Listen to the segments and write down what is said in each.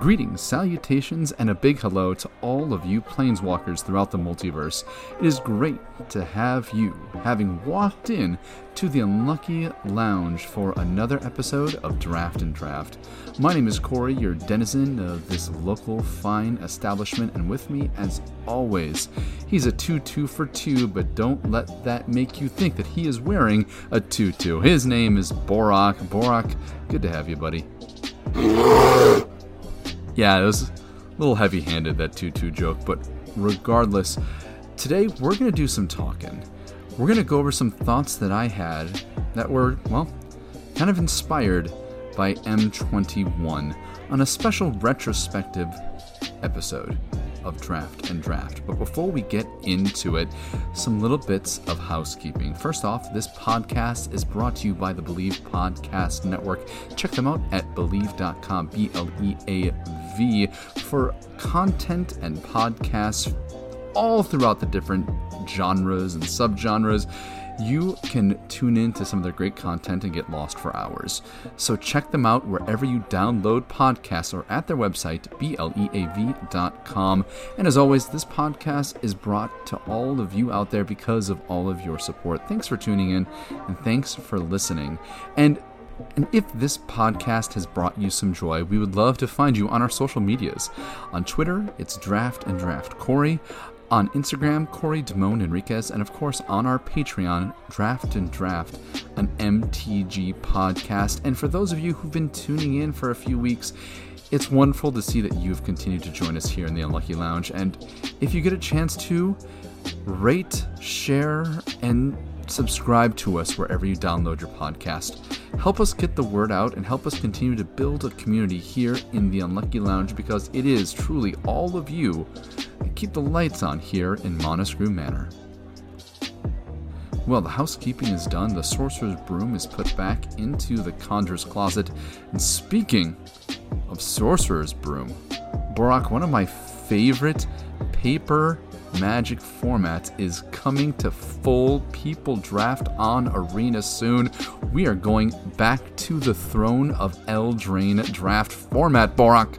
Greetings, salutations, and a big hello to all of you Planeswalkers throughout the multiverse. It is great to have you, having walked in to the Unlucky Lounge for another episode of Draft and Draft. My name is Corey, your denizen of this local fine establishment, and with me, as always, he's a 2-2 for 2, but don't let that make you think that he is wearing a tutu. His name is Borak. Borak, good to have you, buddy. Yeah, it was a little heavy-handed, that 2-2 joke, but regardless, today we're going to do some talking. We're going to go over some thoughts that I had that were, well, kind of inspired by M21 on a special retrospective episode of Draft and Draft. But before we get into it, some little bits of housekeeping. First off, this podcast is brought to you by the Bleav Podcast Network. Check them out at bleav.com, BLEAV, for content and podcasts all throughout the different genres and subgenres. You can tune in to some of their great content and get lost for hours. So check them out wherever you download podcasts or at their website, bleav.com. And as always, this podcast is brought to all of you out there because of all of your support. Thanks for tuning in, and thanks for listening. And if this podcast has brought you some joy, we would love to find you on our social medias. On Twitter, it's Draft and Draft Corey. On Instagram, Corey Damone Enriquez, and of course on our Patreon, Draft and Draft, an MTG podcast. And for those of you who've been tuning in for a few weeks, it's wonderful to see that you've continued to join us here in the Unlucky Lounge. And if you get a chance to, rate, share, and subscribe to us wherever you download your podcast. Help us get the word out and help us continue to build a community here in the Unlucky Lounge, because it is truly all of you that keep the lights on here in Monoscrew Manor. Well, the housekeeping is done. The Sorcerer's Broom is put back into the Conjurer's Closet. And speaking of Sorcerer's Broom, Borak, one of my favorite paper Magic formats is coming to full people draft on Arena soon. We are going back to the Throne of Eldraine draft format, Borak.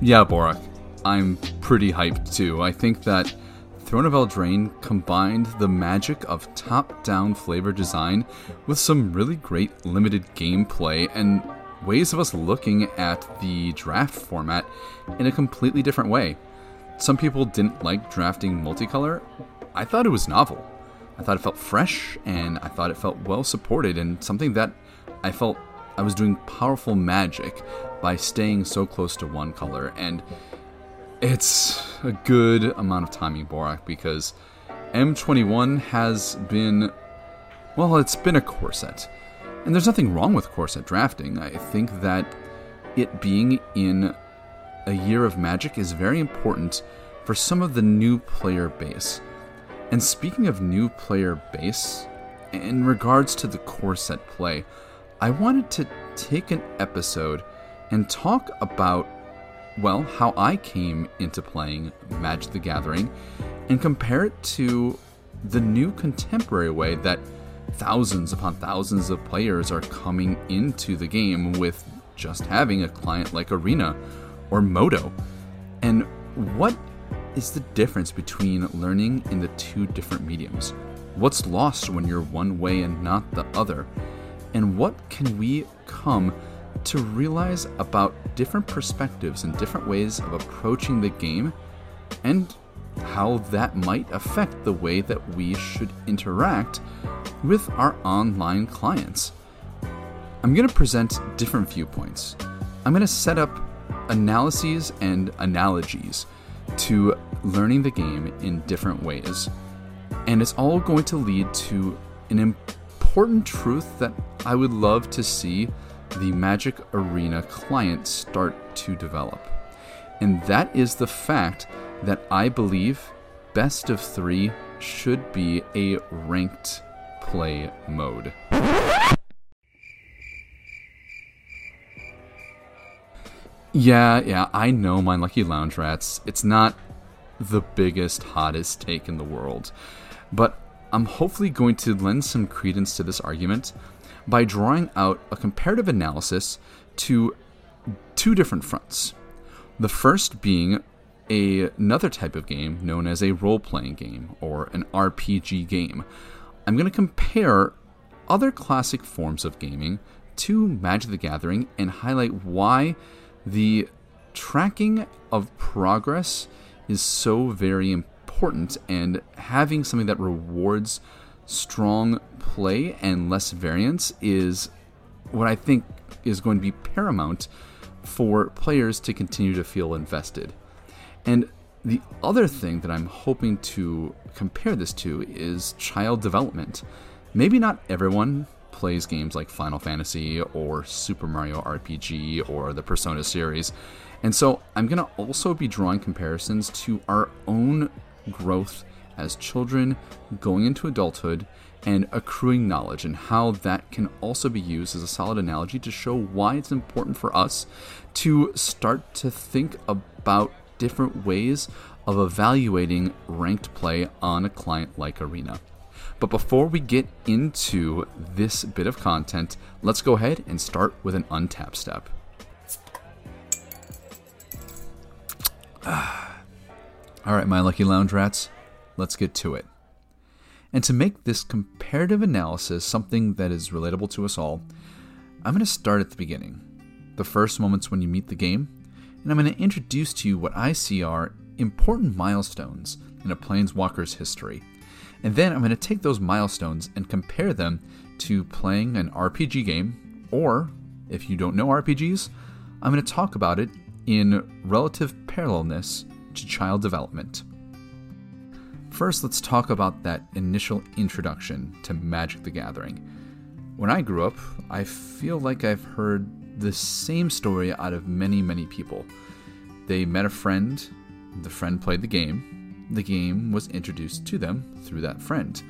Yeah, Borak, I'm pretty hyped too. I think that Throne of Eldraine combined the magic of top-down flavor design with some really great limited gameplay and ways of us looking at the draft format in a completely different way. Some people didn't like drafting multicolor. I thought it was novel. I thought it felt fresh, and I thought it felt well supported, and something that I felt I was doing powerful magic by staying so close to one color. And it's a good amount of timing, Borak, because M21 has been, well, it's been a corset. And there's nothing wrong with corset drafting. I think that it being in a year of Magic is very important for some of the new player base. And speaking of new player base, in regards to the core set play, I wanted to take an episode and talk about, well, how I came into playing Magic the Gathering and compare it to the new contemporary way that thousands upon thousands of players are coming into the game with just having a client like Arena or Modo. And what is the difference between learning in the two different mediums? What's lost when you're one way and not the other? And what can we come to realize about different perspectives and different ways of approaching the game, and how that might affect the way that we should interact with our online clients? I'm going to present different viewpoints. I'm going to set up analyses and analogies to learning the game in different ways. And it's all going to lead to an important truth that I would love to see the Magic Arena client start to develop. And that is the fact that I Bleav best of three should be a ranked play mode. Yeah, I know my Unlucky Lounge Rats. It's not the biggest, hottest take in the world, but I'm hopefully going to lend some credence to this argument by drawing out a comparative analysis to two different fronts. The first being another type of game known as a role-playing game or an RPG game. I'm going to compare other classic forms of gaming to Magic the Gathering and highlight why the tracking of progress is so very important, and having something that rewards strong play and less variance is what I think is going to be paramount for players to continue to feel invested. And the other thing that I'm hoping to compare this to is child development. Maybe not everyone plays games like Final Fantasy or Super Mario RPG or the Persona series, and so I'm going to also be drawing comparisons to our own growth as children going into adulthood and accruing knowledge, and how that can also be used as a solid analogy to show why it's important for us to start to think about different ways of evaluating ranked play on a client like Arena. But before we get into this bit of content, let's go ahead and start with an untap step. Alright, my Lucky Lounge Rats, let's get to it. And to make this comparative analysis something that is relatable to us all, I'm going to start at the beginning, the first moments when you meet the game, and I'm going to introduce to you what I see are important milestones in a Planeswalker's history. And then I'm going to take those milestones and compare them to playing an RPG game, or, if you don't know RPGs, I'm going to talk about it in relative parallelness to child development. First, let's talk about that initial introduction to Magic the Gathering. When I grew up, I feel like I've heard the same story out of many, many people. They met a friend, the friend played the game, the game was introduced to them through that friend.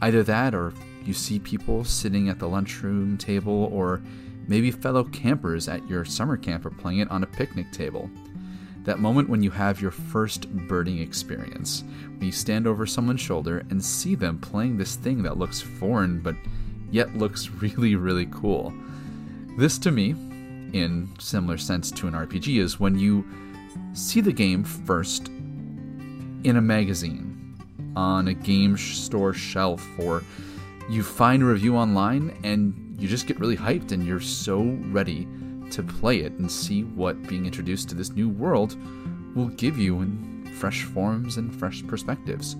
Either that, or you see people sitting at the lunchroom table, or maybe fellow campers at your summer camp are playing it on a picnic table. That moment when you have your first birding experience, when you stand over someone's shoulder and see them playing this thing that looks foreign but yet looks really, really cool. This, to me, in similar sense to an RPG, is when you see the game first in a magazine, on a game store shelf, or you find a review online and you just get really hyped and you're so ready to play it and see what being introduced to this new world will give you in fresh forms and fresh perspectives.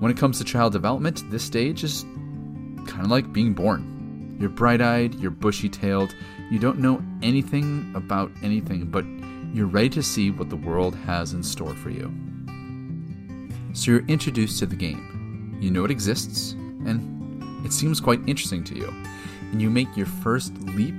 When it comes to child development, this stage is kind of like being born. You're bright-eyed, you're bushy-tailed, you don't know anything about anything, but you're ready to see what the world has in store for you. So you're introduced to the game, you know it exists, and it seems quite interesting to you, and you make your first leap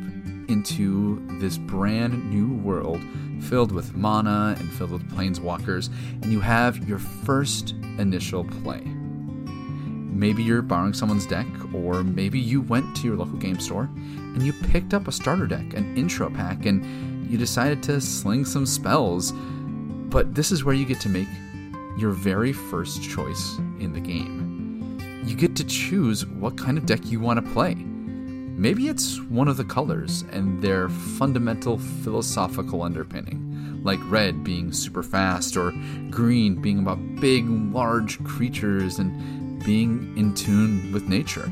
into this brand new world filled with mana and filled with planeswalkers, and you have your first initial play. Maybe you're borrowing someone's deck, or maybe you went to your local game store and you picked up a starter deck, an intro pack, and you decided to sling some spells, but this is where you get to make your very first choice in the game. You get to choose what kind of deck you want to play. Maybe it's one of the colors and their fundamental philosophical underpinning, like red being super fast or green being about big, large creatures and being in tune with nature.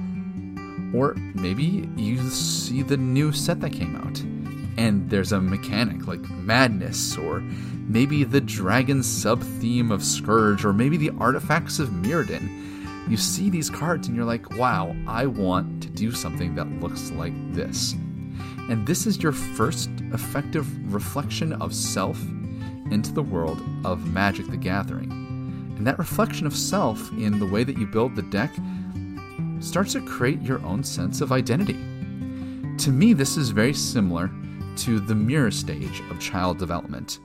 Or maybe you see the new set that came out and there's a mechanic like madness, or maybe the dragon sub-theme of Scourge, or maybe the artifacts of Mirrodin. You see these cards and you're like, wow, I want to do something that looks like this. And this is your first effective reflection of self into the world of Magic the Gathering. And that reflection of self in the way that you build the deck starts to create your own sense of identity. To me, this is very similar to the mirror stage of child development.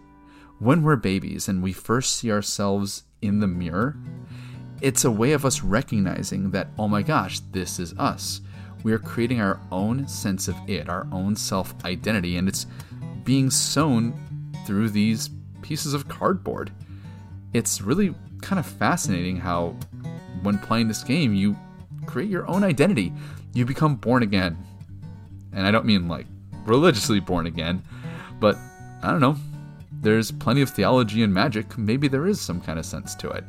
When we're babies and we first see ourselves in the mirror, it's a way of us recognizing that, oh my gosh, this is us. We are creating our own sense of it, our own self-identity, and it's being sown through these pieces of cardboard. It's really kind of fascinating how, when playing this game, you create your own identity. You become born again. And I don't mean like religiously born again, but I don't know. There's plenty of theology in Magic. Maybe there is some kind of sense to it.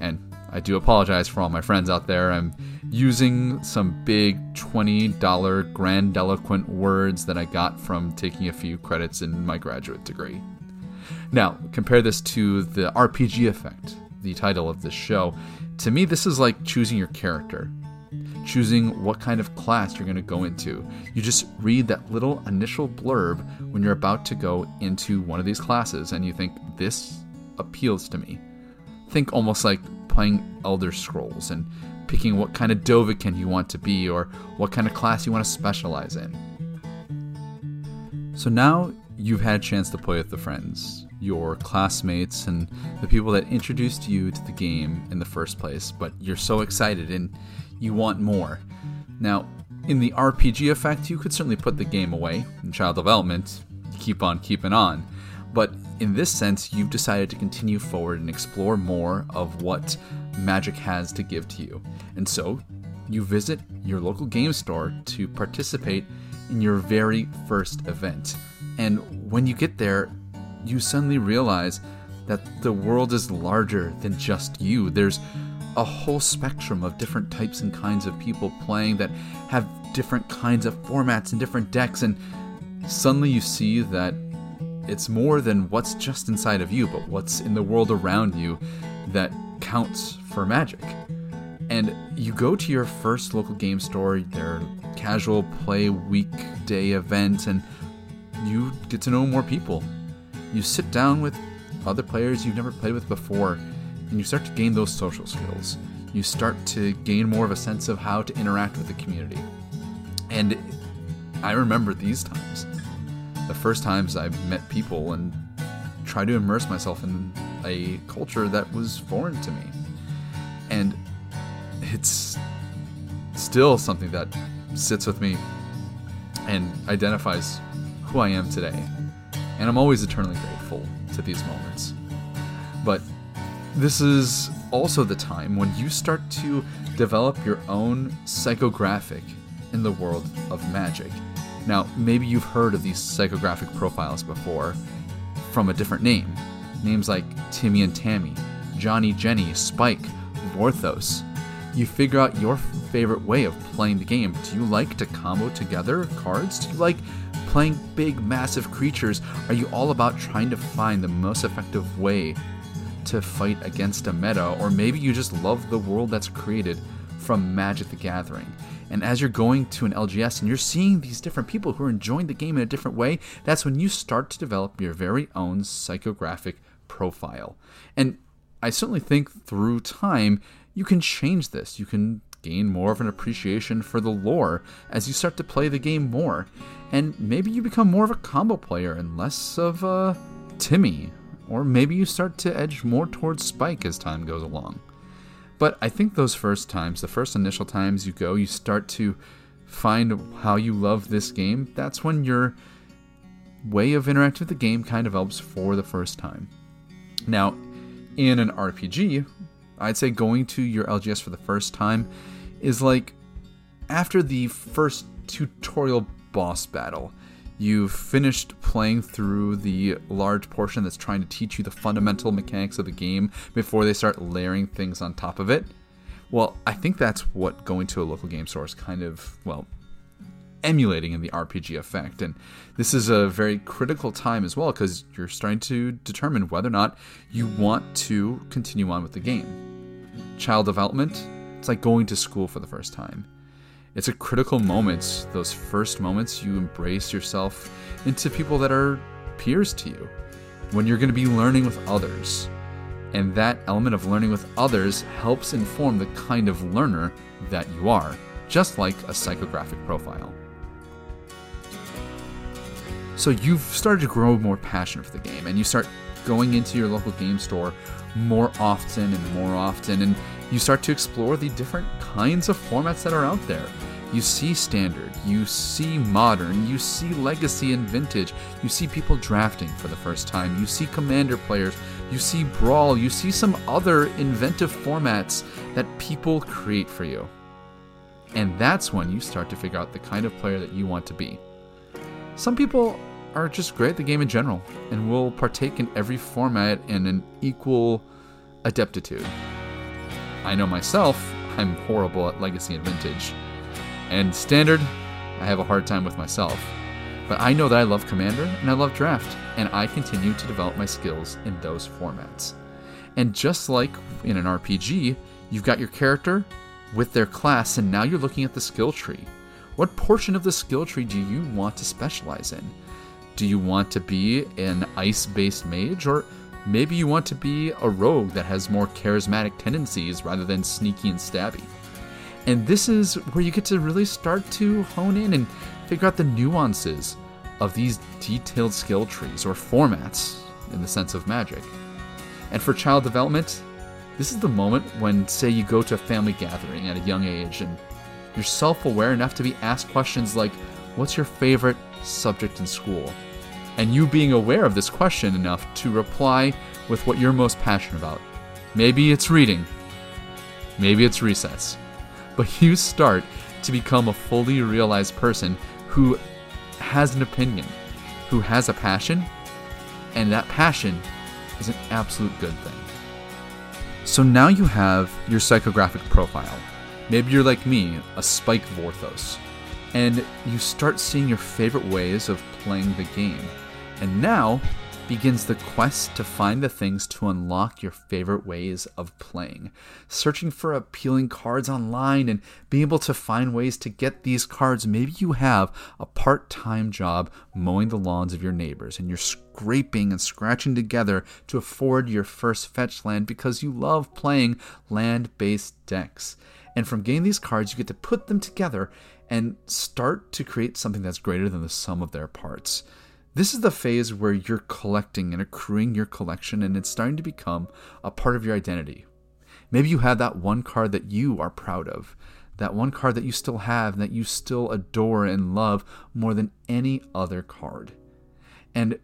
And I do apologize for all my friends out there. I'm using some big $20 grandiloquent words that I got from taking a few credits in my graduate degree. Now, compare this to the RPG effect, the title of this show. To me, this is like choosing your character, choosing what kind of class you're going to go into. You just read that little initial blurb when you're about to go into one of these classes, and you think, this appeals to me. Think almost like playing Elder Scrolls and picking what kind of Dovahkiin you want to be or what kind of class you want to specialize in. So now you've had a chance to play with the friends, your classmates, and the people that introduced you to the game in the first place, but you're so excited and you want more. Now, in the RPG effect, you could certainly put the game away. In child development, you keep on keeping on. But in this sense, you've decided to continue forward and explore more of what Magic has to give to you. And so, you visit your local game store to participate in your very first event. And when you get there, you suddenly realize that the world is larger than just you. There's a whole spectrum of different types and kinds of people playing that have different kinds of formats and different decks, and suddenly you see that it's more than what's just inside of you, but what's in the world around you that counts for Magic. And you go to your first local game store, their casual play weekday event, and you get to know more people. You sit down with other players you've never played with before, and you start to gain those social skills. You start to gain more of a sense of how to interact with the community. And I remember these times. The first times I've met people and tried to immerse myself in a culture that was foreign to me. And it's still something that sits with me and identifies who I am today. And I'm always eternally grateful to these moments. But this is also the time when you start to develop your own psychographic in the world of Magic. Now, maybe you've heard of these psychographic profiles before from a different name. Names like Timmy and Tammy, Johnny, Jenny, Spike, Vorthos. You figure out your favorite way of playing the game. Do you like to combo together cards? Do you like playing big, massive creatures? Are you all about trying to find the most effective way to fight against a meta? Or maybe you just love the world that's created from Magic the Gathering. And as you're going to an LGS and you're seeing these different people who are enjoying the game in a different way, that's when you start to develop your very own psychographic profile. And I certainly think through time, you can change this. You can gain more of an appreciation for the lore as you start to play the game more. And maybe you become more of a combo player and less of a Timmy. Or maybe you start to edge more towards Spike as time goes along. But I think those first times, the first initial times you go, you start to find how you love this game. That's when your way of interacting with the game kind of helps for the first time. Now, in an RPG, I'd say going to your LGS for the first time is like after the first tutorial boss battle. You've finished playing through the large portion that's trying to teach you the fundamental mechanics of the game before they start layering things on top of it. Well, I think that's what going to a local game store is kind of, well, emulating in the RPG effect. And this is a very critical time as well because you're starting to determine whether or not you want to continue on with the game. Child development, it's like going to school for the first time. It's a critical moment, those first moments you embrace yourself into people that are peers to you, when you're going to be learning with others. And that element of learning with others helps inform the kind of learner that you are, just like a psychographic profile. So you've started to grow more passionate for the game, and you start going into your local game store more often, and you start to explore the different kinds of formats that are out there. You see Standard, you see Modern, you see Legacy and Vintage, you see people drafting for the first time, you see Commander players, you see Brawl, you see some other inventive formats that people create for you. And that's when you start to figure out the kind of player that you want to be. Some people are just great at the game in general and will partake in every format in an equal adeptitude. I know myself, I'm horrible at Legacy and Vintage. And Standard, I have a hard time with myself. But I know that I love Commander and I love Draft, and I continue to develop my skills in those formats. And just like in an RPG, you've got your character with their class, and now you're looking at the skill tree. What portion of the skill tree do you want to specialize in? Do you want to be an ice-based mage, or maybe you want to be a rogue that has more charismatic tendencies rather than sneaky and stabby? And this is where you get to really start to hone in and figure out the nuances of these detailed skill trees or formats in the sense of Magic. And for child development, this is the moment when, say, you go to a family gathering at a young age and you're self-aware enough to be asked questions like, what's your favorite subject in school? And you being aware of this question enough to reply with what you're most passionate about. Maybe it's reading. Maybe it's recess. But you start to become a fully realized person who has an opinion, who has a passion, and that passion is an absolute good thing. So now you have your psychographic profile. Maybe you're like me, a Spike Vorthos, and you start seeing your favorite ways of playing the game. And now begins the quest to find the things to unlock your favorite ways of playing. Searching for appealing cards online and being able to find ways to get these cards. Maybe you have a part-time job mowing the lawns of your neighbors and you're scraping and scratching together to afford your first fetch land because you love playing land-based decks. And from getting these cards, you get to put them together and start to create something that's greater than the sum of their parts. This is the phase where you're collecting and accruing your collection, and it's starting to become a part of your identity. Maybe you have that one card that you are proud of, that one card that you still have and that you still adore and love more than any other card. And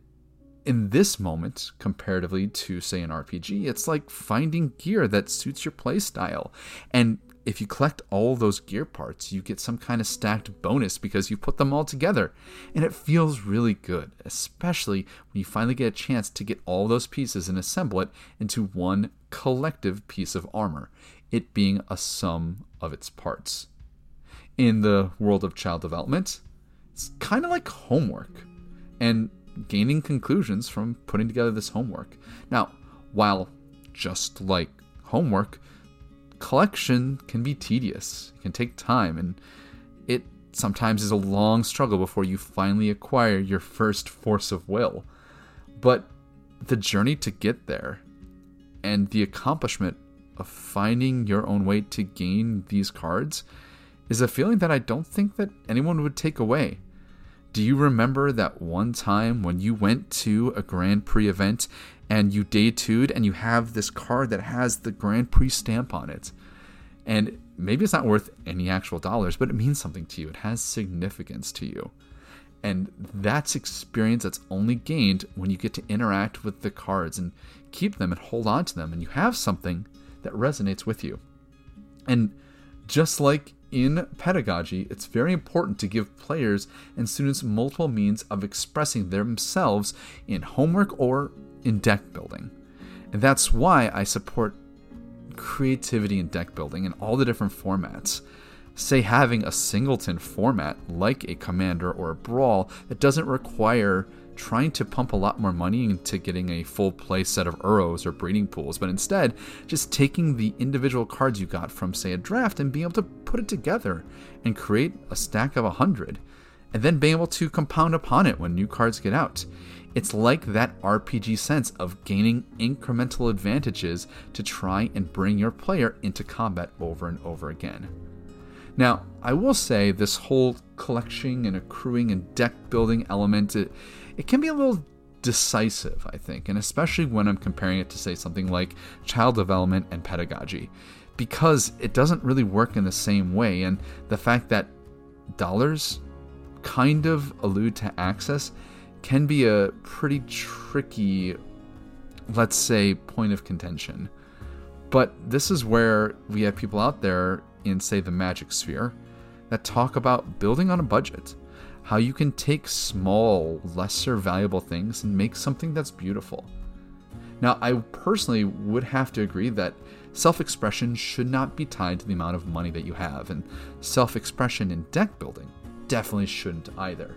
in this moment, comparatively to, say, an RPG, it's like finding gear that suits your playstyle. And if you collect all those gear parts, you get some kind of stacked bonus because you put them all together. And it feels really good, especially when you finally get a chance to get all those pieces and assemble it into one collective piece of armor, it being a sum of its parts. In the world of child development, it's kind of like homework and gaining conclusions from putting together this homework. Now, while just like homework, collection can be tedious, it can take time, and it sometimes is a long struggle before you finally acquire your first force of will. But the journey to get there and the accomplishment of finding your own way to gain these cards is a feeling that I don't think that anyone would take away. Do you remember that one time when you went to a Grand Prix event and you day two'd and you have this card that has the Grand Prix stamp on it? And maybe it's not worth any actual dollars, but it means something to you. It has significance to you. And that's experience that's only gained when you get to interact with the cards and keep them and hold on to them. And you have something that resonates with you. And just like in pedagogy, it's very important to give players and students multiple means of expressing themselves in homework or in deck building. And that's why I support creativity in deck building in all the different formats. Say having a singleton format like a Commander or a Brawl that doesn't require trying to pump a lot more money into getting a full play set of Uros or Breeding Pools, but instead just taking the individual cards you got from, say, a draft and being able to put it together and create a stack of 100, and then being able to compound upon it when new cards get out. It's like that RPG sense of gaining incremental advantages to try and bring your player into combat over and over again. Now, I will say this whole collecting and accruing and deck building element, it can be a little decisive, I think, and especially when I'm comparing it to, say, something like child development and pedagogy, because it doesn't really work in the same way, and the fact that dollars kind of allude to access can be a pretty tricky, let's say, point of contention. But this is where we have people out there in, say, the Magic sphere that talk about building on a budget, how you can take small, lesser valuable things and make something that's beautiful. Now, I personally would have to agree that self-expression should not be tied to the amount of money that you have, and self-expression in deck building definitely shouldn't either.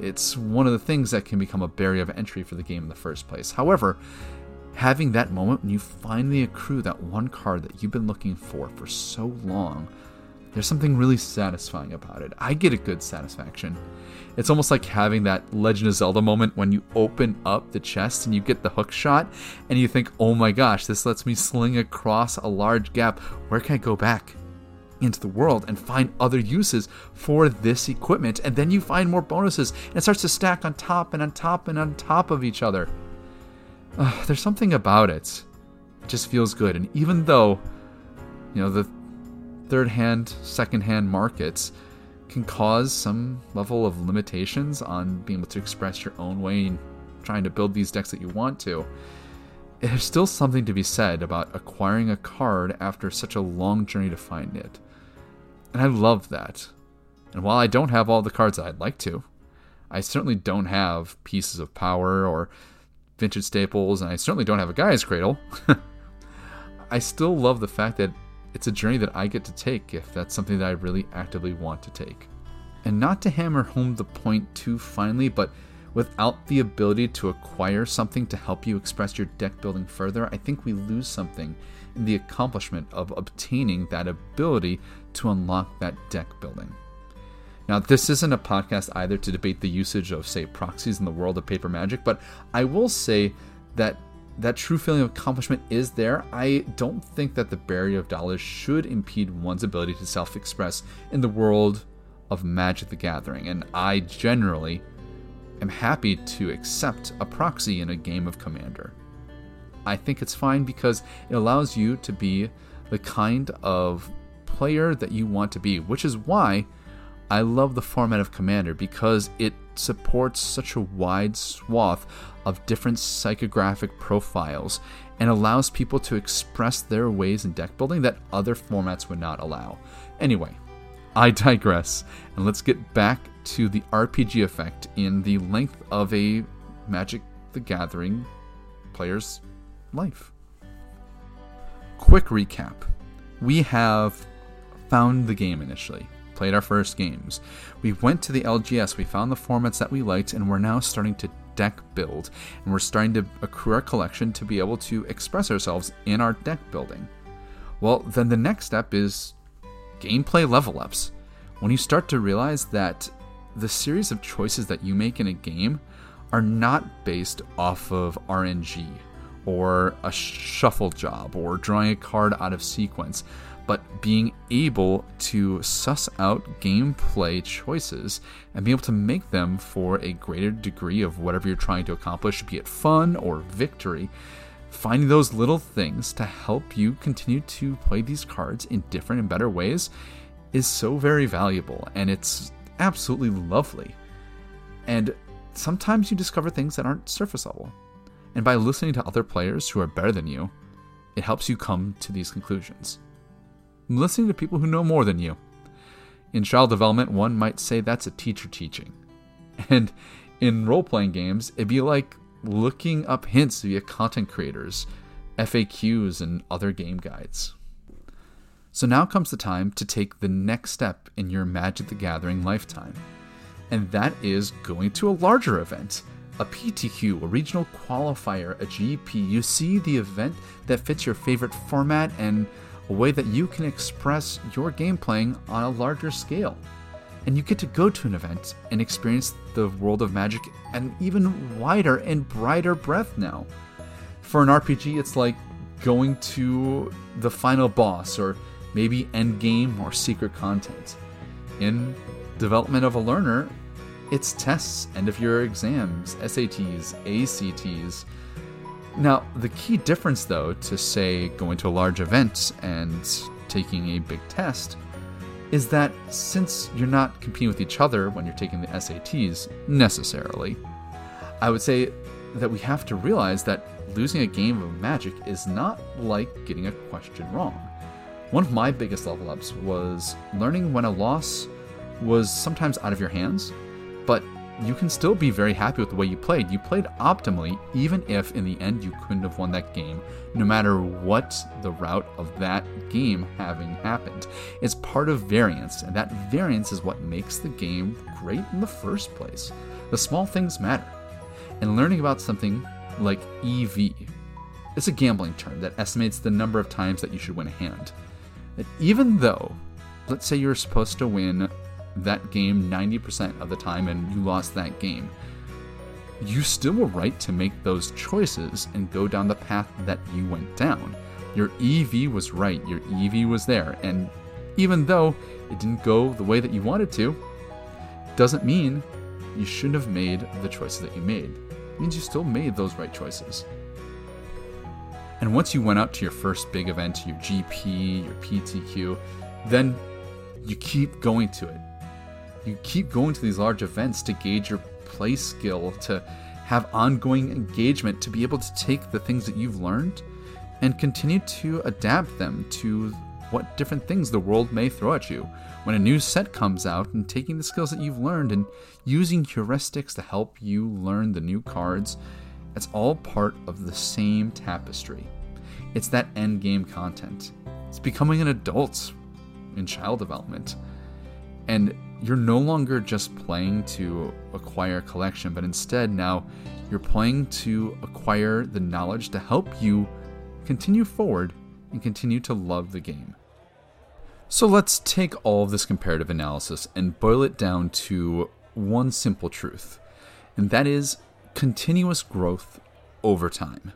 It's one of the things that can become a barrier of entry for the game in the first place. However, having that moment when you finally accrue that one card that you've been looking for so long, there's something really satisfying about it. I get a good satisfaction. It's almost like having that Legend of Zelda moment when you open up the chest and you get the hook shot and you think, oh my gosh, this lets me sling across a large gap. Where can I go back into the world and find other uses for this equipment? And then you find more bonuses and it starts to stack on top and on top and on top of each other. There's something about it. It just feels good. And even though, you know, the third-hand, second-hand markets can cause some level of limitations on being able to express your own way and trying to build these decks that you want to, there's still something to be said about acquiring a card after such a long journey to find it. And I love that. And while I don't have all the cards that I'd like to, I certainly don't have Pieces of Power or vintage staples, and I certainly don't have a Guy's Cradle. I still love the fact that it's a journey that I get to take if that's something that I really actively want to take. And not to hammer home the point too finely, but without the ability to acquire something to help you express your deck building further, I think we lose something in the accomplishment of obtaining that ability to unlock that deck building. Now, this isn't a podcast either to debate the usage of, say, proxies in the world of paper Magic, but I will say that that true feeling of accomplishment is there. I don't think that the barrier of dollars should impede one's ability to self-express in the world of Magic the Gathering, and I generally am happy to accept a proxy in a game of Commander. I think it's fine because it allows you to be the kind of player that you want to be, which is why I love the format of Commander, because it supports such a wide swath of different psychographic profiles and allows people to express their ways in deck building that other formats would not allow. Anyway, I digress, and let's get back to the RPG effect in the length of a Magic the Gathering player's life. Quick recap. We have found the game initially. Played our first games. We went to the LGS, we found the formats that we liked, and we're now starting to deck build, and we're starting to accrue our collection to be able to express ourselves in our deck building. Well, then the next step is gameplay level ups. When you start to realize that the series of choices that you make in a game are not based off of RNG or a shuffle job or drawing a card out of sequence, but being able to suss out gameplay choices and be able to make them for a greater degree of whatever you're trying to accomplish, be it fun or victory, finding those little things to help you continue to play these cards in different and better ways is so very valuable, and it's absolutely lovely. And sometimes you discover things that aren't surface level. And by listening to other players who are better than you, it helps you come to these conclusions. Listening to people who know more than you. In child development, one might say that's a teacher teaching. And in role-playing games, it'd be like looking up hints via content creators, FAQs, and other game guides. So now comes the time to take the next step in your Magic the Gathering lifetime. And that is going to a larger event. A PTQ, a regional qualifier, a GP. You see the event that fits your favorite format and a way that you can express your game playing on a larger scale. And you get to go to an event and experience the world of Magic at an even wider and brighter breadth now. For an RPG, it's like going to the final boss or maybe endgame or secret content. In development of a learner, it's tests, end of year exams, SATs, ACTs. Now, the key difference, though, to, say, going to a large event and taking a big test is that since you're not competing with each other when you're taking the SATs, necessarily, I would say that we have to realize that losing a game of Magic is not like getting a question wrong. One of my biggest level ups was learning when a loss was sometimes out of your hands, but you can still be very happy with the way you played. You played optimally, even if in the end you couldn't have won that game, no matter what the route of that game having happened. It's part of variance, and that variance is what makes the game great in the first place. The small things matter. And learning about something like EV, it's a gambling term that estimates the number of times that you should win a hand. That even though, let's say you're supposed to win that game 90% of the time and you lost that game, you still were right to make those choices and go down the path that you went down. Your EV was right, your EV was there, and even though it didn't go the way that you wanted to, doesn't mean you shouldn't have made the choices that you made. It means you still made those right choices. And once you went out to your first big event, your GP, your PTQ, then you keep going to it. You keep going to these large events to gauge your play skill, to have ongoing engagement, to be able to take the things that you've learned and continue to adapt them to what different things the world may throw at you. When a new set comes out, and taking the skills that you've learned and using heuristics to help you learn the new cards, it's all part of the same tapestry. It's that end game content. It's becoming an adult in child development. And you're no longer just playing to acquire a collection, but instead now you're playing to acquire the knowledge to help you continue forward and continue to love the game. So let's take all of this comparative analysis and boil it down to one simple truth, and that is continuous growth over time.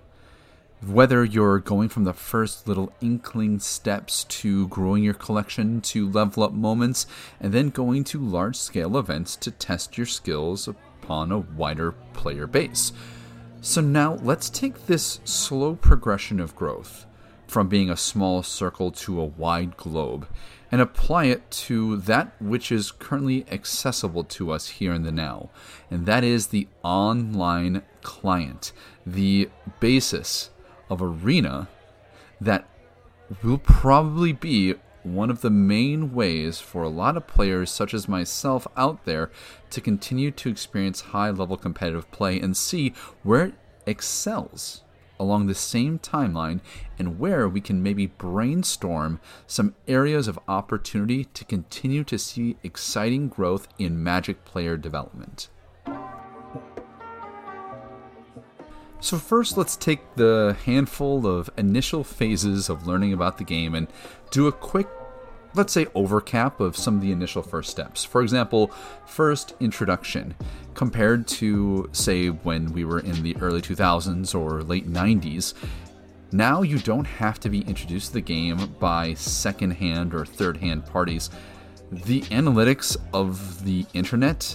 Whether you're going from the first little inkling steps to growing your collection to level up moments, and then going to large scale events to test your skills upon a wider player base. So now let's take this slow progression of growth from being a small circle to a wide globe and apply it to that which is currently accessible to us here in the now, and that is the online client, the basis of Arena, that will probably be one of the main ways for a lot of players such as myself out there to continue to experience high-level competitive play and see where it excels along the same timeline, and where we can maybe brainstorm some areas of opportunity to continue to see exciting growth in Magic player development. So first, let's take the handful of initial phases of learning about the game and do a quick, let's say, overcap of some of the initial first steps. For example, first introduction, compared to, say, when we were in the early 2000s or late 90s, now you don't have to be introduced to the game by second-hand or third-hand parties. The analytics of the internet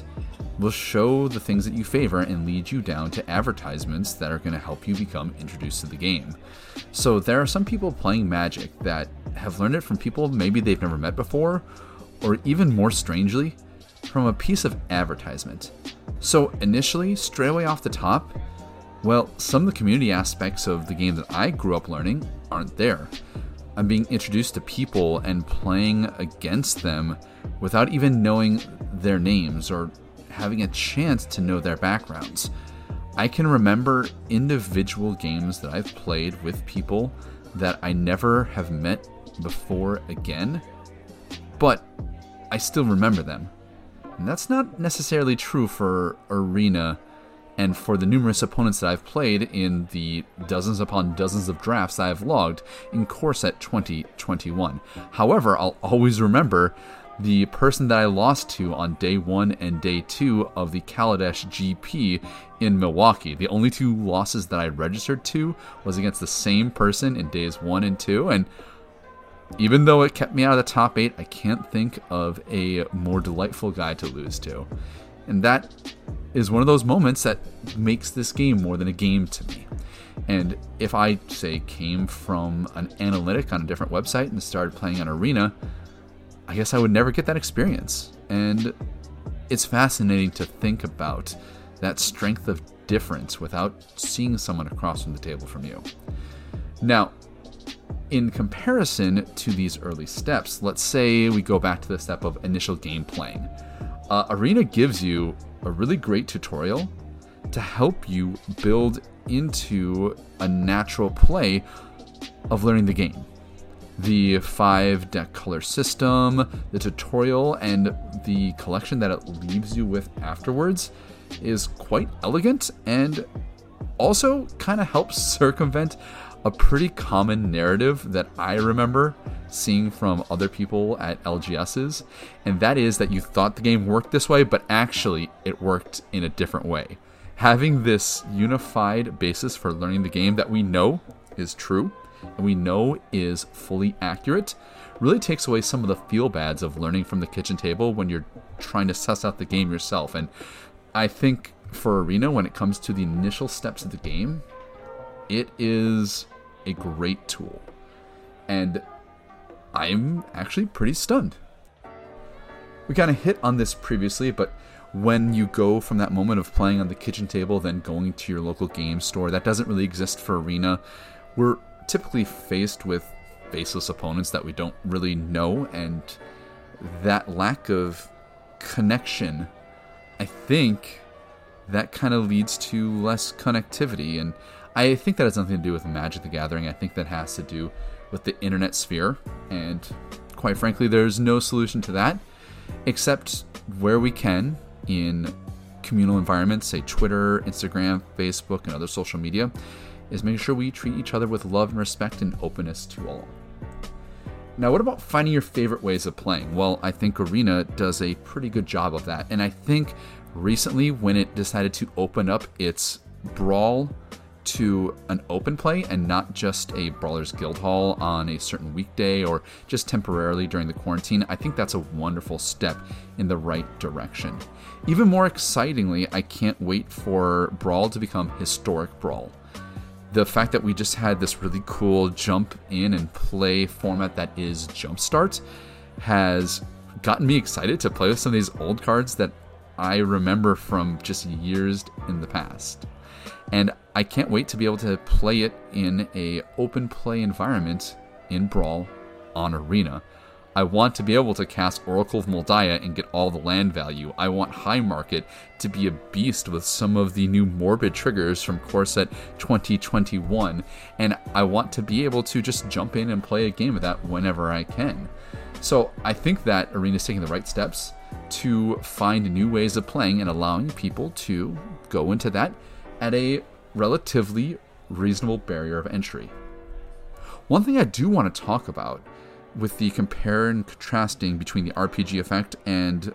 will show the things that you favor and lead you down to advertisements that are going to help you become introduced to the game. So there are some people playing Magic that have learned it from people maybe they've never met before, or even more strangely, from a piece of advertisement. So initially, straight away off the top, well, some of the community aspects of the game that I grew up learning aren't there. I'm being introduced to people and playing against them without even knowing their names or having a chance to know their backgrounds. I can remember individual games that I've played with people that I never have met before again, but I still remember them. And that's not necessarily true for Arena and for the numerous opponents that I've played in the dozens upon dozens of drafts I have logged in Corset 2021. However, I'll always remember the person that I lost to on day 1 and day 2 of the Kaladesh GP in Milwaukee. The only two losses that I registered to was against the same person in days 1 and 2, and even though it kept me out of the top 8, I can't think of a more delightful guy to lose to. And that is one of those moments that makes this game more than a game to me. And if I, say, came from an analytic on a different website and started playing on Arena, I guess I would never get that experience. And it's fascinating to think about that strength of difference without seeing someone across from the table from you. Now, in comparison to these early steps, let's say we go back to the step of initial game playing. Arena gives you a really great tutorial to help you build into a natural play of learning the game. The 5-deck color system, the tutorial, and the collection that it leaves you with afterwards is quite elegant and also kind of helps circumvent a pretty common narrative that I remember seeing from other people at LGSs, and that is that you thought the game worked this way, but actually it worked in a different way. Having this unified basis for learning the game that we know is true and we know is fully accurate really takes away some of the feel-bads of learning from the kitchen table when you're trying to suss out the game yourself. And I think for Arena, when it comes to the initial steps of the game, it is a great tool, and I'm actually pretty stunned. We kind of hit on this previously, but when you go from that moment of playing on the kitchen table, then going to your local game store, that doesn't really exist for Arena. We're typically faced with faceless opponents that we don't really know, and that lack of connection, I think, that kind of leads to less connectivity, and I think that has nothing to do with Magic the Gathering. I think that has to do with the internet sphere. And quite frankly, there's no solution to that, except where we can in communal environments, say Twitter, Instagram, Facebook, and other social media, is making sure we treat each other with love and respect and openness to all. Now, what about finding your favorite ways of playing? Well, I think Arena does a pretty good job of that. And I think recently when it decided to open up its Brawl to an open play and not just a Brawlers Guildhall on a certain weekday or just temporarily during the quarantine, I think that's a wonderful step in the right direction. Even more excitingly, I can't wait for Brawl to become Historic Brawl. The fact that we just had this really cool jump in and play format that is Jumpstart has gotten me excited to play with some of these old cards that I remember from just years in the past. And I can't wait to be able to play it in an open play environment in Brawl on Arena. I want to be able to cast Oracle of Moldiah and get all the land value. I want High Market to be a beast with some of the new morbid triggers from Core Set 2021. And I want to be able to just jump in and play a game of that whenever I can. So I think that Arena is taking the right steps to find new ways of playing and allowing people to go into that at a relatively reasonable barrier of entry. One thing I do want to talk about with the compare and contrasting between the RPG effect and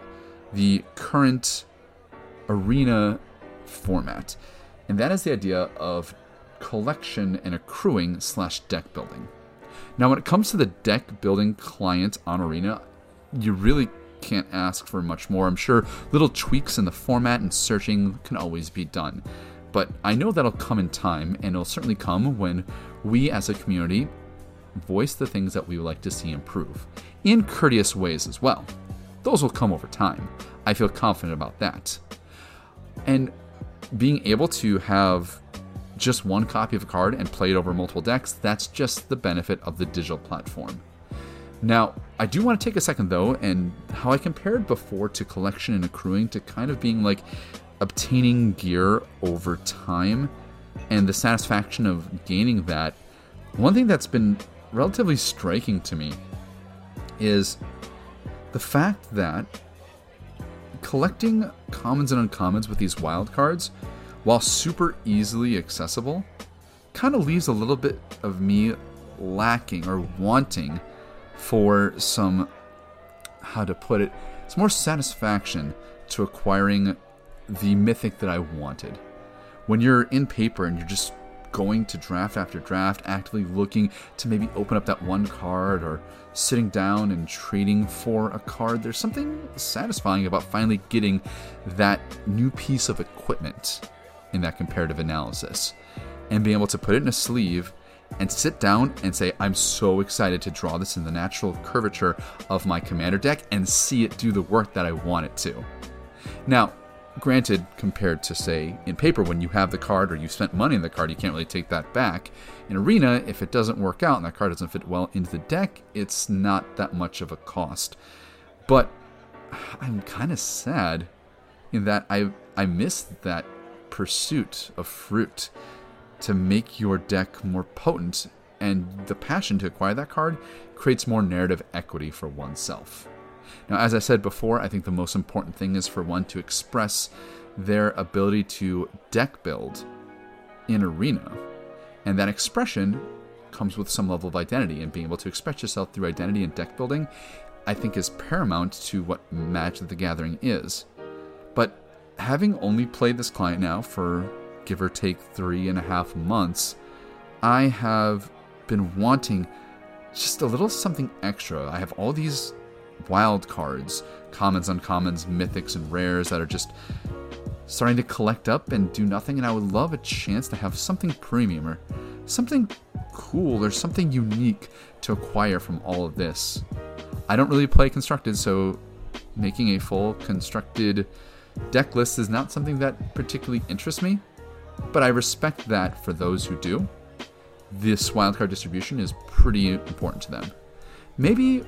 the current Arena format, and that is the idea of collection and accruing / deck building. Now, when it comes to the deck building client on Arena, you really can't ask for much more. I'm sure little tweaks in the format and searching can always be done. But I know that'll come in time, and it'll certainly come when we as a community voice the things that we would like to see improve, in courteous ways as well. Those will come over time. I feel confident about that. And being able to have just one copy of a card and play it over multiple decks, that's just the benefit of the digital platform. Now, I do want to take a second, though, and how I compared before to collection and accruing to kind of being like obtaining gear over time and the satisfaction of gaining that. One thing that's been relatively striking to me is the fact that collecting commons and uncommons with these wild cards, while super easily accessible, kind of leaves a little bit of me lacking or wanting for some, how to put it, it's more satisfaction to acquiring the mythic that I wanted. When you're in paper and you're just going to draft after draft, actively looking to maybe open up that one card or sitting down and trading for a card, there's something satisfying about finally getting that new piece of equipment in that comparative analysis and being able to put it in a sleeve and sit down and say, I'm so excited to draw this in the natural curvature of my commander deck and see it do the work that I want it to. Now, granted, compared to, say, in paper, when you have the card or you've spent money on the card, you can't really take that back. In Arena, if it doesn't work out and that card doesn't fit well into the deck, it's not that much of a cost. But I'm kind of sad in that I missed that pursuit of fruit to make your deck more potent, and the passion to acquire that card creates more narrative equity for oneself. Now, as I said before, I think the most important thing is for one to express their ability to deck build in Arena, and that expression comes with some level of identity, and being able to express yourself through identity and deck building, I think, is paramount to what Magic: The Gathering is. But having only played this client now for give or take 3.5 months, I have been wanting just a little something extra. I have all these wild cards, commons, uncommons, mythics, and rares that are just starting to collect up and do nothing, and I would love a chance to have something premium or something cool or something unique to acquire from all of this. I don't really play Constructed, so making a full Constructed deck list is not something that particularly interests me, but I respect that for those who do. This wildcard distribution is pretty important to them. Maybe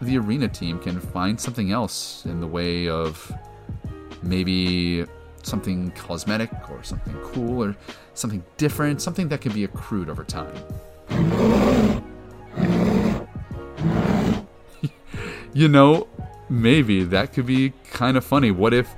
the Arena team can find something else in the way of maybe something cosmetic or something cool or something different, something that can be accrued over time. You know, maybe that could be kind of funny. What if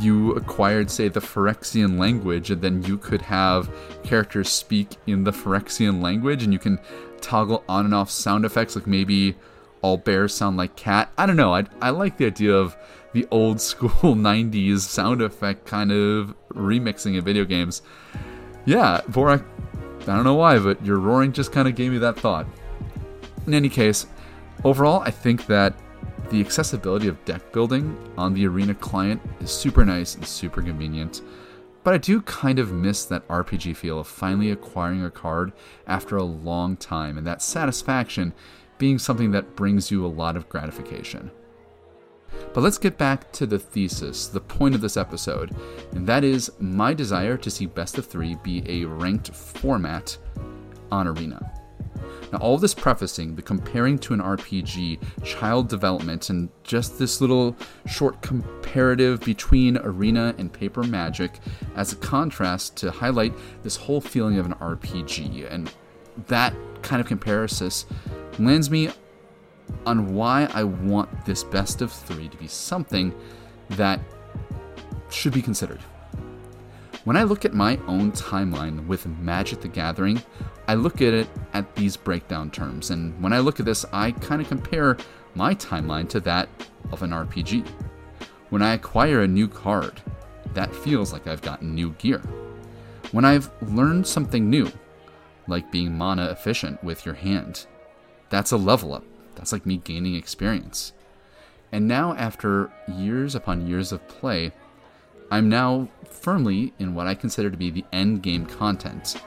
you acquired, say, the Phyrexian language, and then you could have characters speak in the Phyrexian language, and you can toggle on and off sound effects, like maybe all bears sound like cat. I don't know. I like the idea of the old school 90s sound effect kind of remixing in video games. Yeah, Borak, I don't know why, but your roaring just kind of gave me that thought. In any case, overall, I think that the accessibility of deck building on the Arena client is super nice and super convenient, but I do kind of miss that RPG feel of finally acquiring a card after a long time, and that satisfaction being something that brings you a lot of gratification. But let's get back to the thesis, the point of this episode, and that is my desire to see Best of 3 be a ranked format on Arena. Now, all this prefacing, the comparing to an RPG, child development, and just this little short comparative between Arena and paper Magic as a contrast to highlight this whole feeling of an RPG. And that kind of comparison lands me on why I want this Best of 3 to be something that should be considered. When I look at my own timeline with Magic: The Gathering, I look at it at these breakdown terms, and when I look at this, I kind of compare my timeline to that of an RPG. When I acquire a new card, that feels like I've gotten new gear. When I've learned something new, like being mana efficient with your hand, that's a level up. That's like me gaining experience. And now, after years upon years of play, I'm now firmly in what I consider to be the end game content,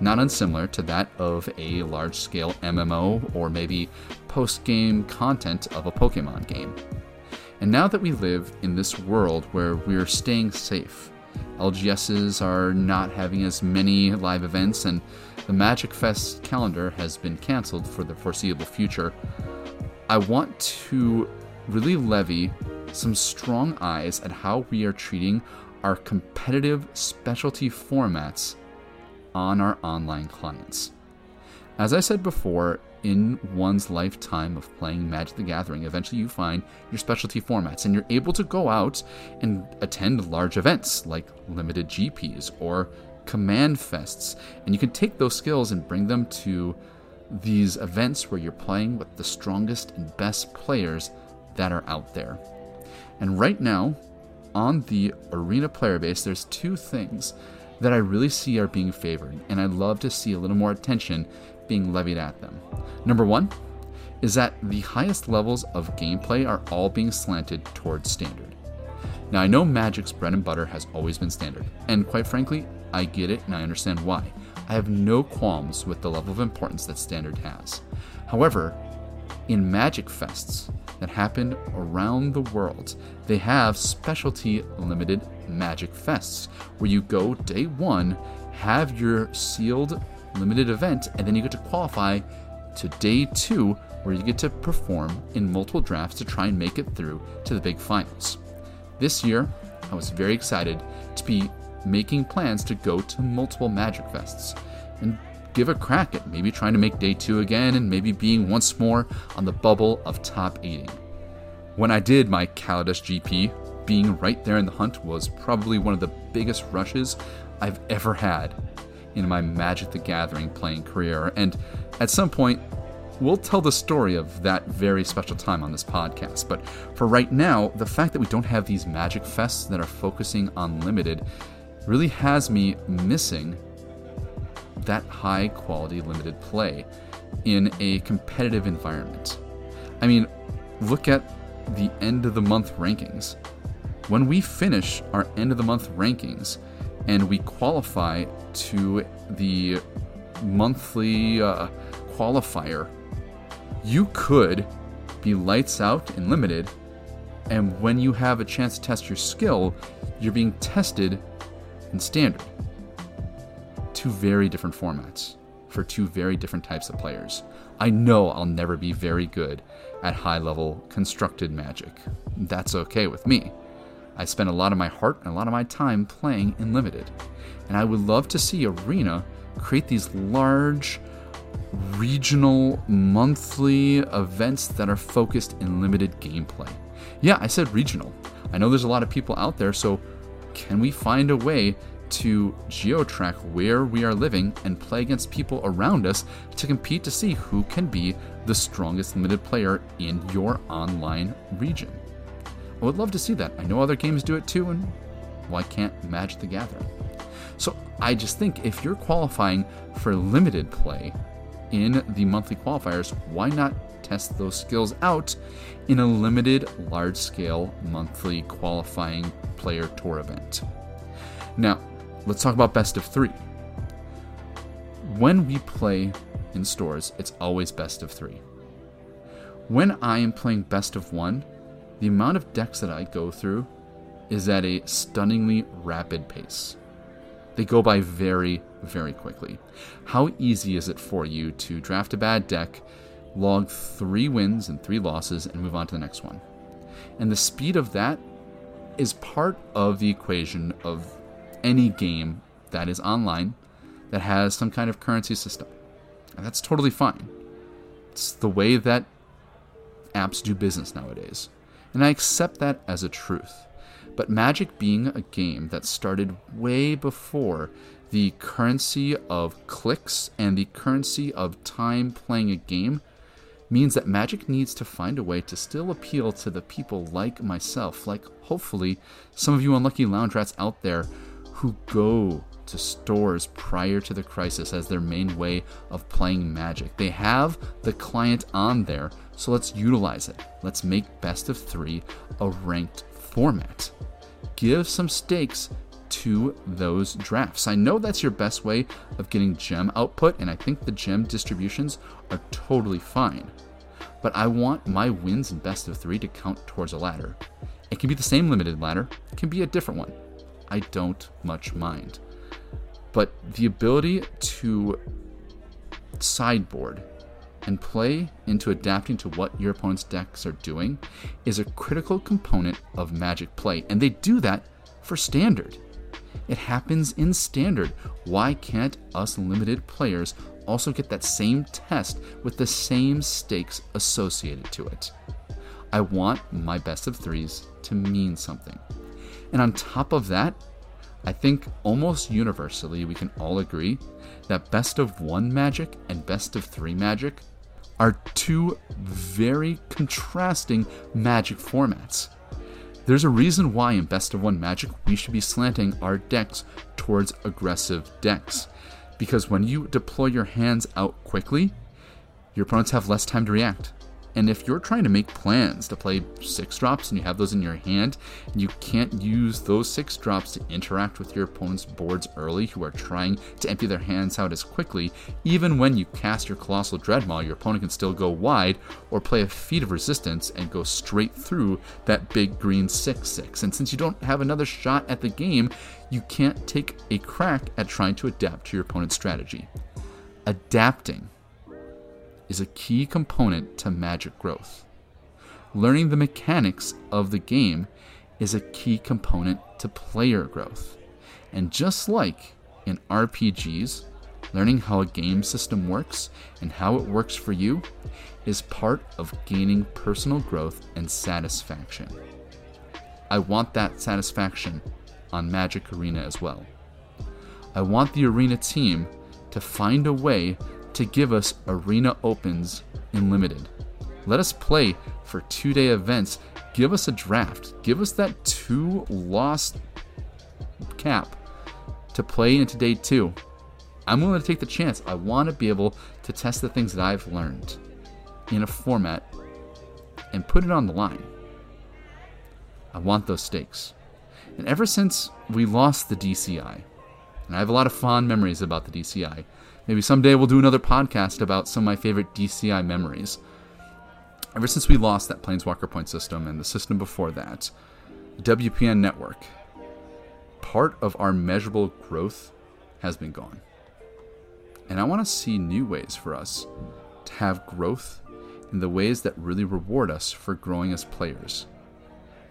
not unsimilar to that of a large-scale MMO or maybe post-game content of a Pokemon game. And now that we live in this world where we're staying safe, LGSs are not having as many live events, and the Magic Fest calendar has been canceled for the foreseeable future, I want to really levy some strong eyes at how we are treating our competitive specialty formats on our online clients. As I said before, in one's lifetime of playing Magic: The Gathering, eventually you find your specialty formats, and you're able to go out and attend large events like limited GPs or command fests, and you can take those skills and bring them to these events where you're playing with the strongest and best players that are out there. And right now, on the Arena player base, there's two things that I really see are being favored, and I'd love to see a little more attention being levied at them. Number one is that the highest levels of gameplay are all being slanted towards standard. Now, I know Magic's bread and butter has always been standard, and quite frankly, I get it and I understand why. I have no qualms with the level of importance that Standard has. However, in Magic Fests that happen around the world, they have specialty limited Magic Fests where you go day one, have your sealed limited event, and then you get to qualify to day two where you get to perform in multiple drafts to try and make it through to the big finals. This year, I was very excited to be making plans to go to multiple Magic Fests and give a crack at maybe trying to make day two again and maybe being once more on the bubble of top 8. When I did my Kaladesh GP, being right there in the hunt was probably one of the biggest rushes I've ever had in my Magic the Gathering playing career, and at some point, we'll tell the story of that very special time on this podcast. But for right now, the fact that we don't have these Magic Fests that are focusing on limited really has me missing that high quality limited play in a competitive environment. I mean, look at the end of the month rankings. When we finish our end of the month rankings and we qualify to the monthly qualifier, you could be lights out and limited, and when you have a chance to test your skill, you're being tested in Standard. Two very different formats for two very different types of players. I know I'll never be very good at high-level constructed Magic. That's okay with me. I spend a lot of my heart and a lot of my time playing in limited, and I would love to see Arena create these large regional monthly events that are focused in limited gameplay. Yeah, I said regional. I know there's a lot of people out there, so can we find a way to geotrack where we are living and play against people around us to compete to see who can be the strongest limited player in your online region? I would love to see that. I know other games do it too, and why can't Magic the Gathering? So I just think if you're qualifying for limited play in the monthly qualifiers, why not test those skills out in a limited, large-scale, monthly qualifying player tour event? Now, let's talk about best of three. When we play in stores, it's always best of three. When I am playing best of one, the amount of decks that I go through is at a stunningly rapid pace. They go by very, very quickly. How easy is it for you to draft a bad deck, log 3 wins and 3 losses, and move on to the next one? And the speed of that is part of the equation of any game that is online that has some kind of currency system. And that's totally fine. It's the way that apps do business nowadays. And I accept that as a truth. But Magic being a game that started way before the currency of clicks and the currency of time playing a game means that Magic needs to find a way to still appeal to the people like myself, like hopefully some of you unlucky lounge rats out there who go to stores prior to the crisis as their main way of playing Magic. They have the client on there, so let's utilize it. Let's make best of three a ranked format. Give some stakes to those drafts. I know that's your best way of getting gem output, and I think the gem distributions are totally fine. But I want my wins in best of three to count towards a ladder. It can be the same limited ladder, it can be a different one. I don't much mind. But the ability to sideboard and play into adapting to what your opponent's decks are doing is a critical component of Magic play, and they do that for Standard. It happens in Standard. Why can't us limited players also get that same test with the same stakes associated to it? I want my best of threes to mean something. And on top of that, I think almost universally we can all agree that best of one Magic and best of three Magic are two very contrasting Magic formats. There's a reason why in best of one Magic we should be slanting our decks towards aggressive decks, because when you deploy your hands out quickly, your opponents have less time to react. And if you're trying to make plans to play 6-drops and you have those in your hand, you can't use those 6-drops to interact with your opponent's boards early, who are trying to empty their hands out as quickly. Even when you cast your Colossal Dreadmaw, your opponent can still go wide or play a Feat of Resistance and go straight through that big green 6/6. And since you don't have another shot at the game, you can't take a crack at trying to adapt to your opponent's strategy. Adapting is a key component to Magic growth. Learning the mechanics of the game is a key component to player growth. And just like in RPGs, learning how a game system works and how it works for you is part of gaining personal growth and satisfaction. I want that satisfaction on Magic Arena as well. I want the Arena team to find a way to give us Arena Opens in Limited. Let us play for 2-day events. Give us a draft. Give us that 2-loss cap to play into day 2. I'm willing to take the chance. I want to be able to test the things that I've learned in a format and put it on the line. I want those stakes. And ever since we lost the DCI, and I have a lot of fond memories about the DCI, maybe someday we'll do another podcast about some of my favorite DCI memories. Ever since we lost that Planeswalker point system and the system before that, the WPN network, part of our measurable growth has been gone. And I want to see new ways for us to have growth in the ways that really reward us for growing as players.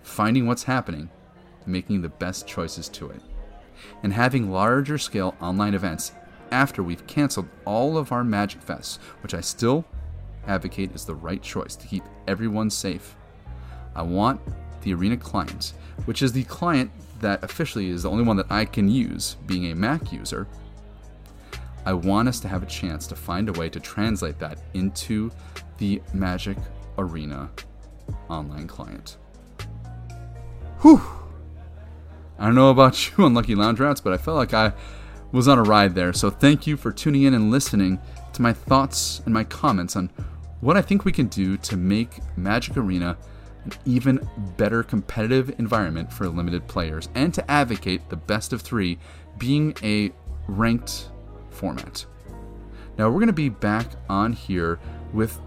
Finding what's happening, making the best choices to it, and having larger scale online events after we've canceled all of our Magic Fests, which I still advocate is the right choice to keep everyone safe. I want the Arena client, which is the client that officially is the only one that I can use, being a Mac user. I want us to have a chance to find a way to translate that into the Magic Arena online client. Whew! I don't know about you, Unlucky Lounge Rats, but I felt like I was on a ride there, so thank you for tuning in and listening to my thoughts and my comments on what I think we can do to make Magic Arena an even better competitive environment for limited players, and to advocate the best of 3 being a ranked format. Now we're going to be back on here with,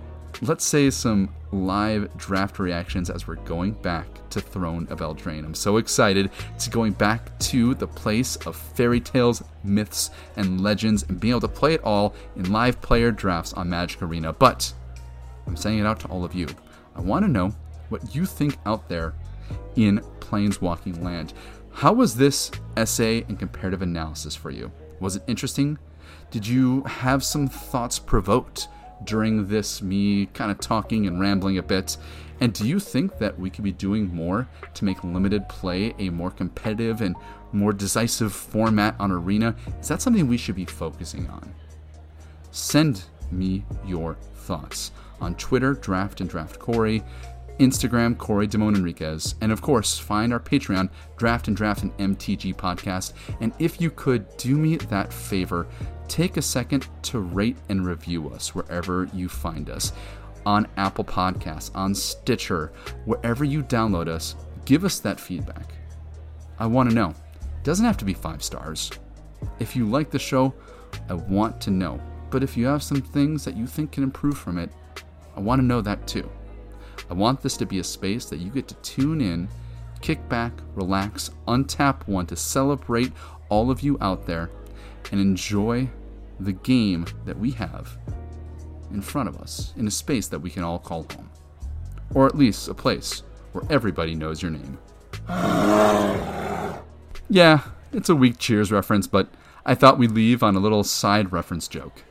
let's say, some live draft reactions as we're going back to Throne of Eldraine. I'm so excited to going back to the place of fairy tales, myths, and legends, and being able to play it all in live player drafts on Magic Arena. But I'm sending it out to all of you. I want to know what you think out there in Planeswalking land. How was this essay and comparative analysis for you? Was it interesting? Did you have some thoughts provoked during this, me kind of talking and rambling a bit? And do you think that we could be doing more to make limited play a more competitive and more decisive format on Arena? Is that something we should be focusing on? Send me your thoughts on Twitter, Draft and Draft Corey, Instagram, Corey Damone Enriquez, and of course, find our Patreon, Draft and Draft and MTG podcast. And if you could do me that favor, take a second to rate and review us wherever you find us, on Apple Podcasts, on Stitcher, wherever you download us. Give us that feedback. I want to know. It doesn't have to be 5 stars. If you like the show, I want to know. But if you have some things that you think can improve from it, I want to know that too. I want this to be a space that you get to tune in, kick back, relax, untap one to celebrate all of you out there, and enjoy the game that we have in front of us, in a space that we can all call home. Or at least a place where everybody knows your name. Yeah, it's a weak Cheers reference, but I thought we'd leave on a little side reference joke.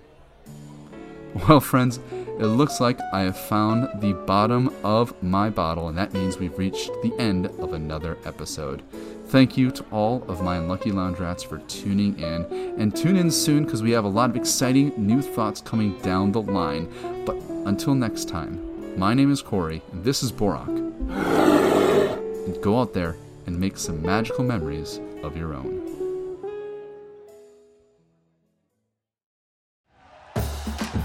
Well, friends, it looks like I have found the bottom of my bottle, and that means we've reached the end of another episode. Thank you to all of my Unlucky Lounge Rats for tuning in. And tune in soon, because we have a lot of exciting new thoughts coming down the line. But until next time, my name is Corey, and this is Borak. And go out there and make some magical memories of your own.